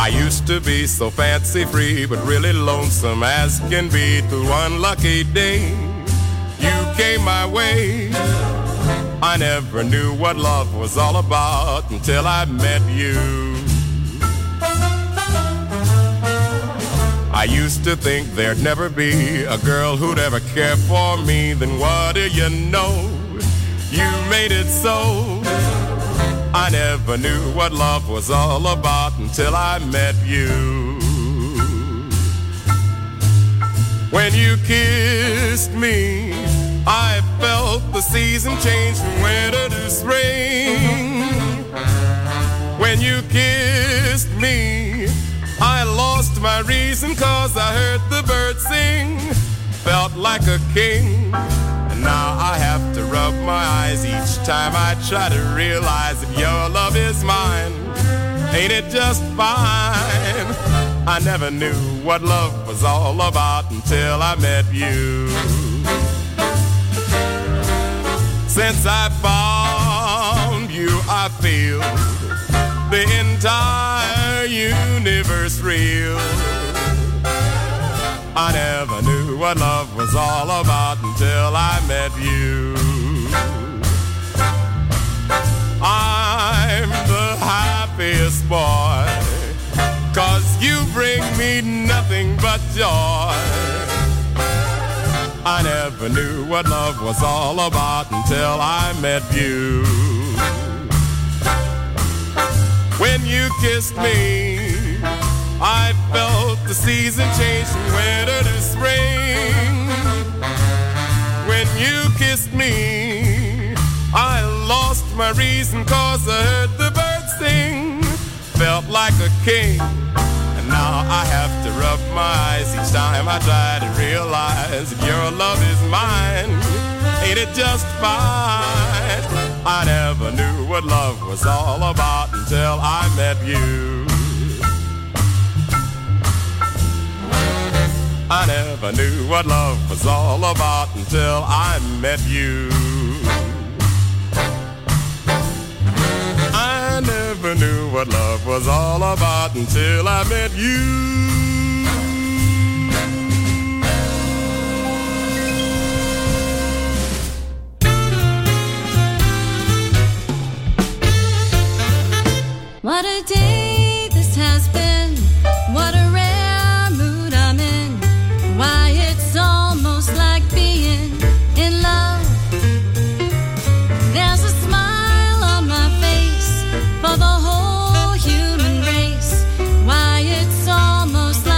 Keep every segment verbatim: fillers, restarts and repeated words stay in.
I used to be so fancy-free, but really lonesome as can be. Till one lucky day, you came my way. I never knew what love was all about until I met you. I used to think there'd never be a girl who'd ever care for me. Then what do you know? You made it so. I never knew what love was all about until I met you. When you kissed me, I felt the season change from winter to spring. When you kissed me, I lost my reason, 'cause I heard the birds sing. Felt like a king. Now I have to rub my eyes each time I try to realize that your love is mine. Ain't it just fine? I never knew what love was all about until I met you. Since I found you, I feel the entire universe real. I never knew what love was all about until I met you. I'm the happiest boy, 'cause you bring me nothing but joy. I never knew what love was all about until I met you. When you kissed me, I felt the season change from winter to spring. When you kissed me, I lost my reason, 'cause I heard the birds sing. Felt like a king. And now I have to rub my eyes each time I try to realize that your love is mine. Ain't it just fine? I never knew what love was all about until I met you. I never knew what love was all about until I met you. I never knew what love was all about until I met you. What a day this has been. What a for the whole human race, why it's almost like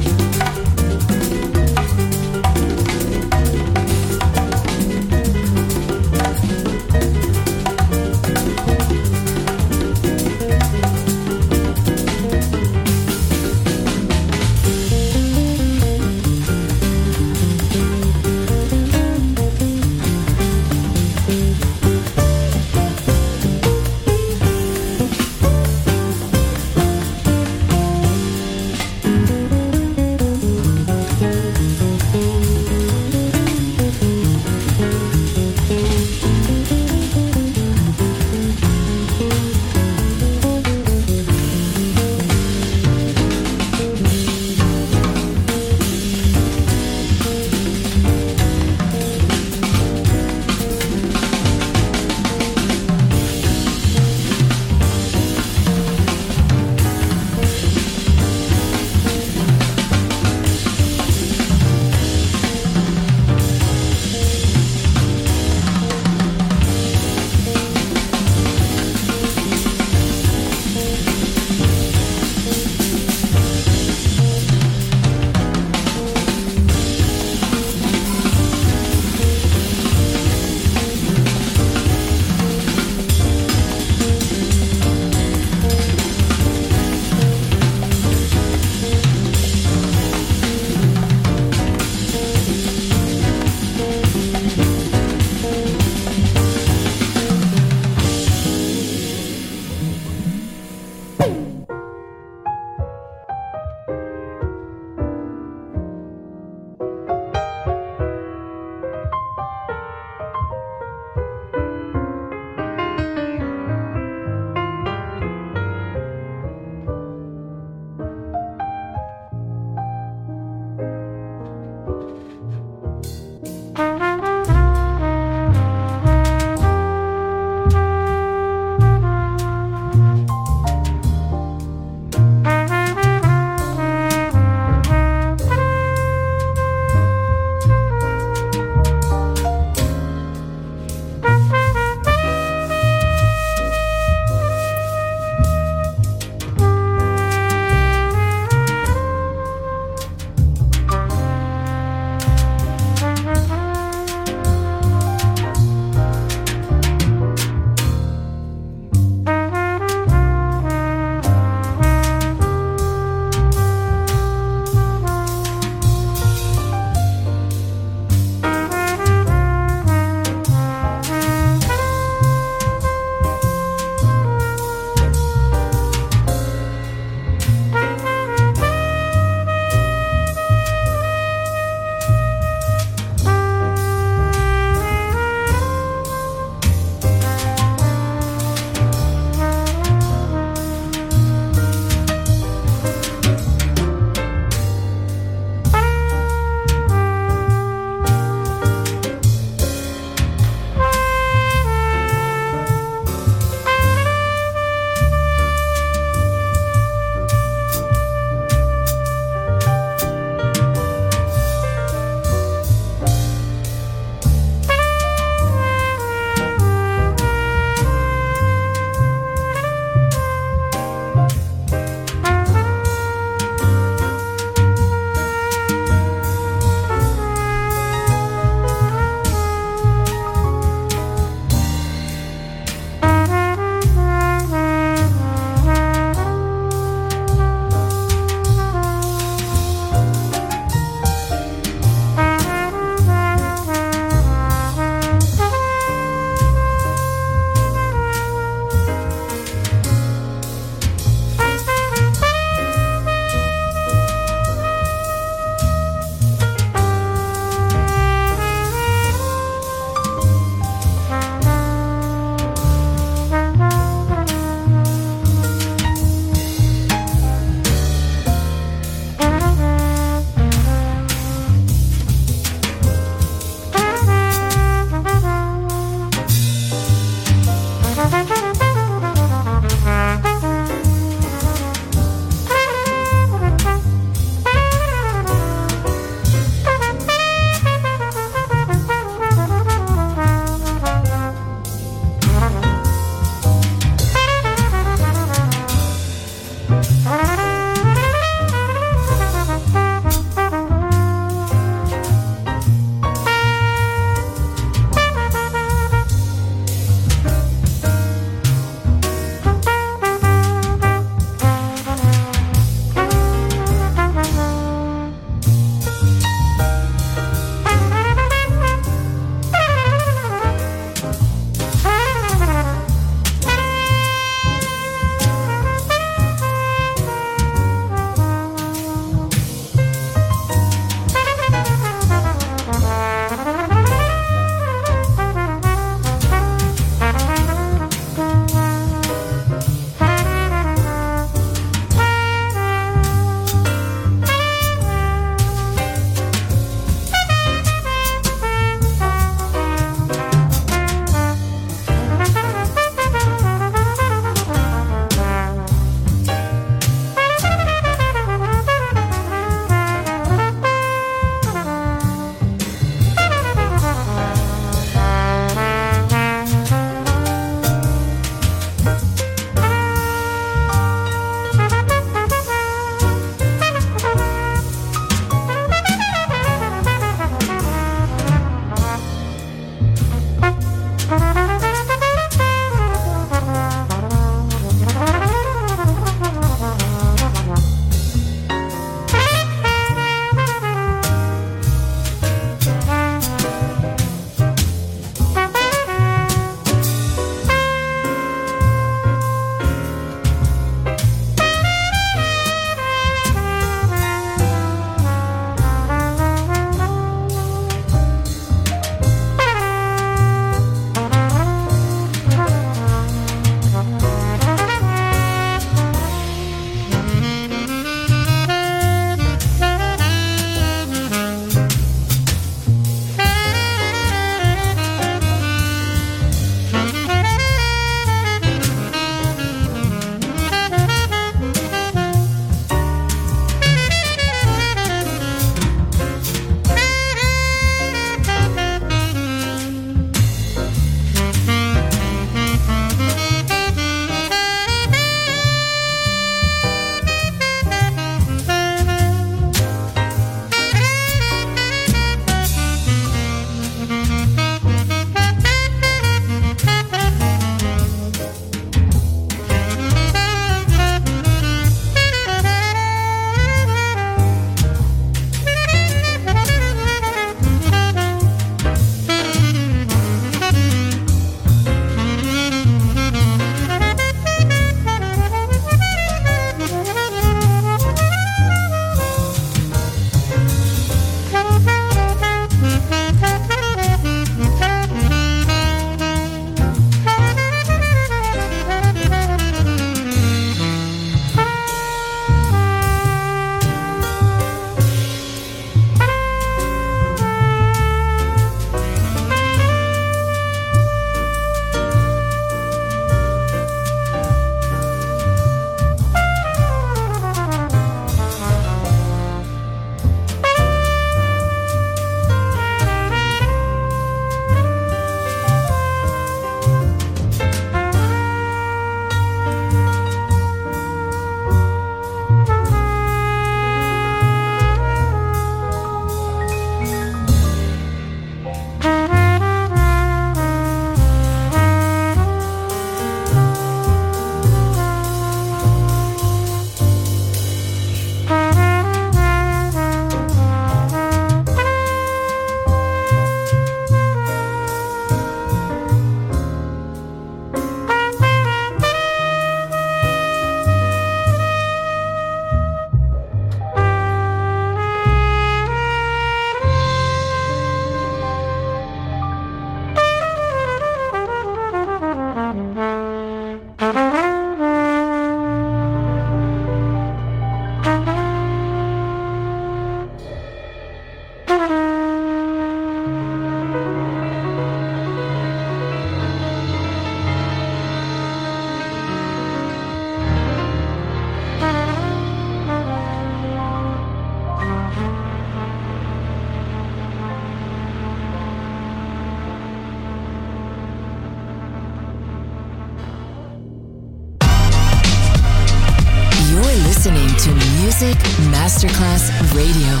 Music Masterclass Radio.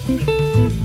Thank you.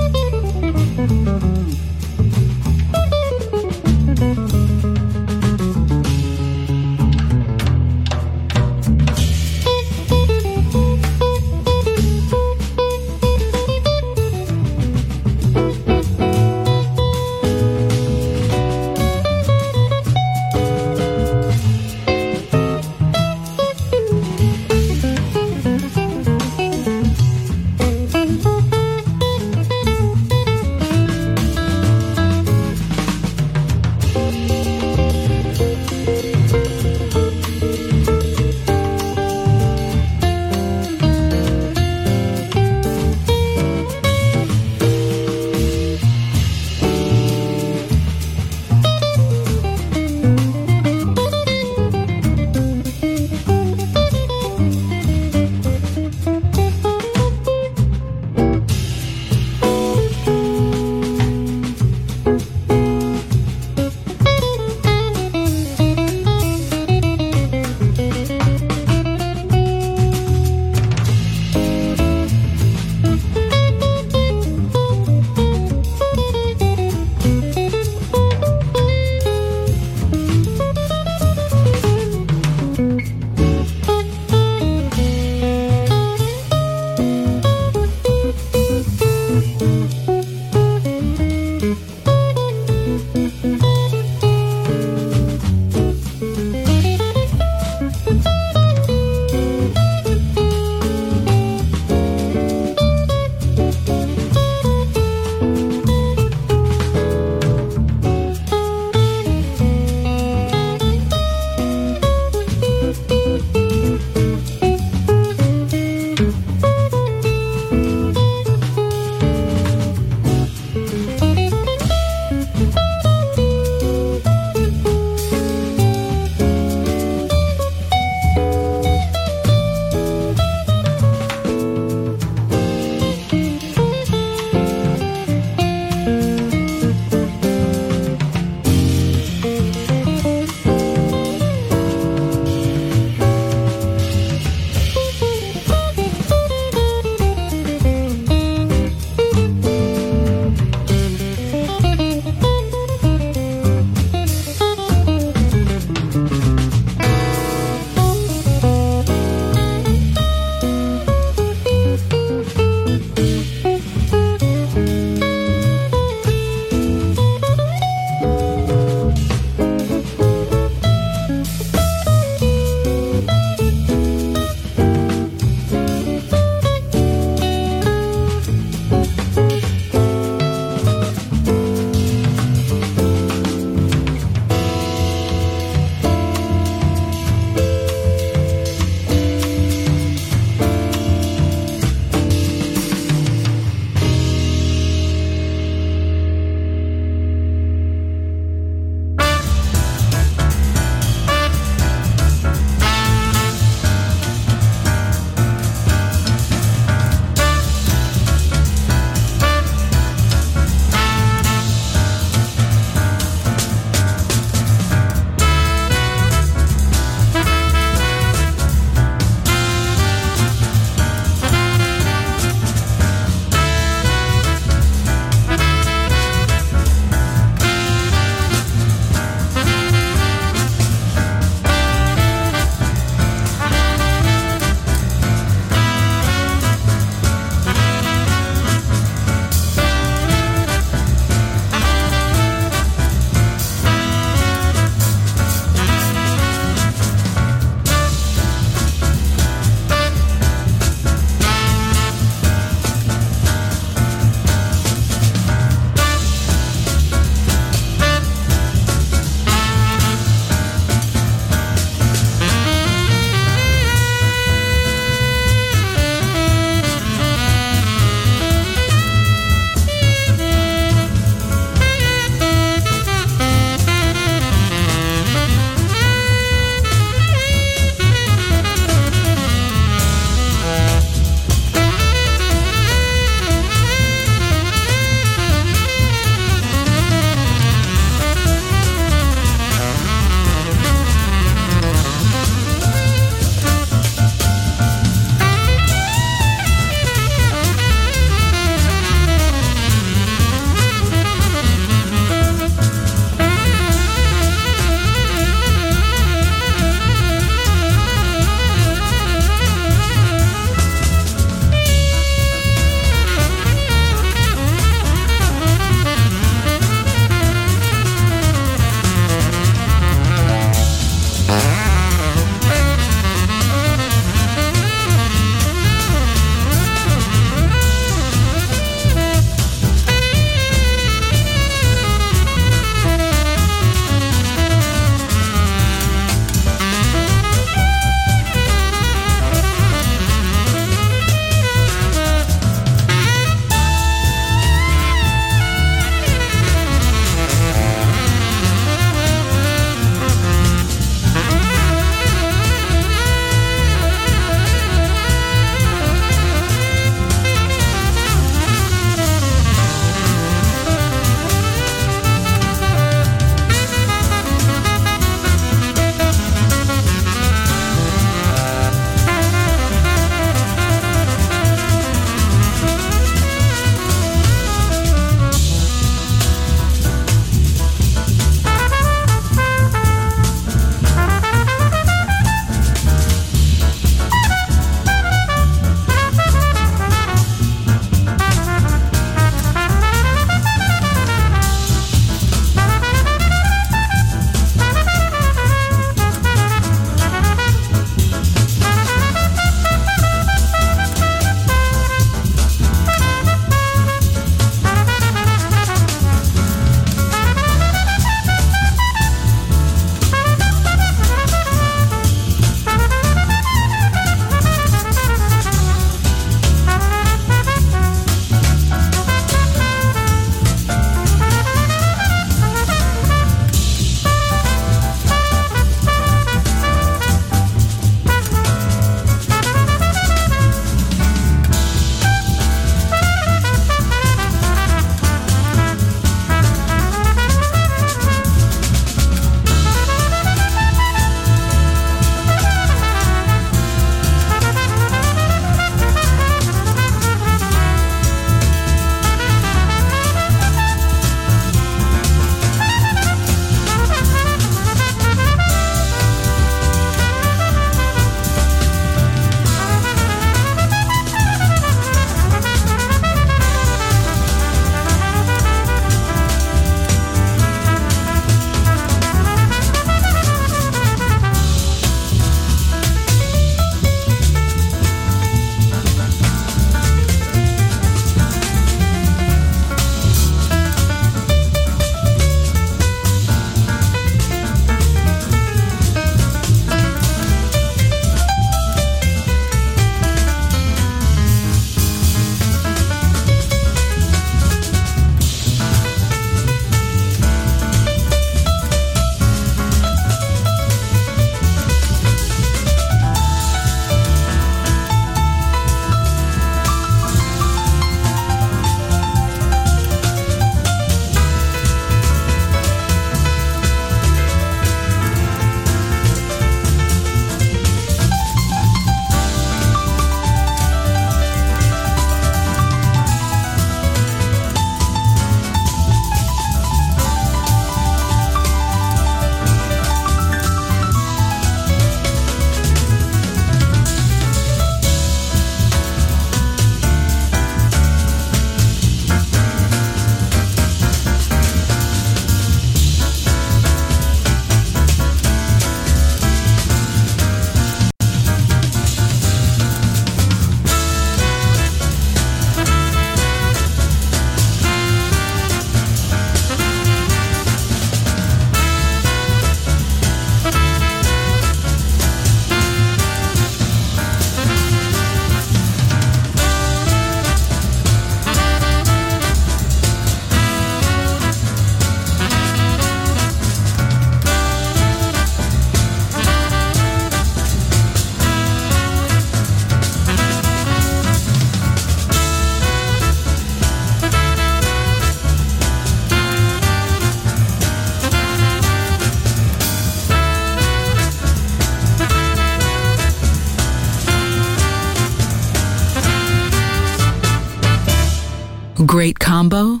Great combo,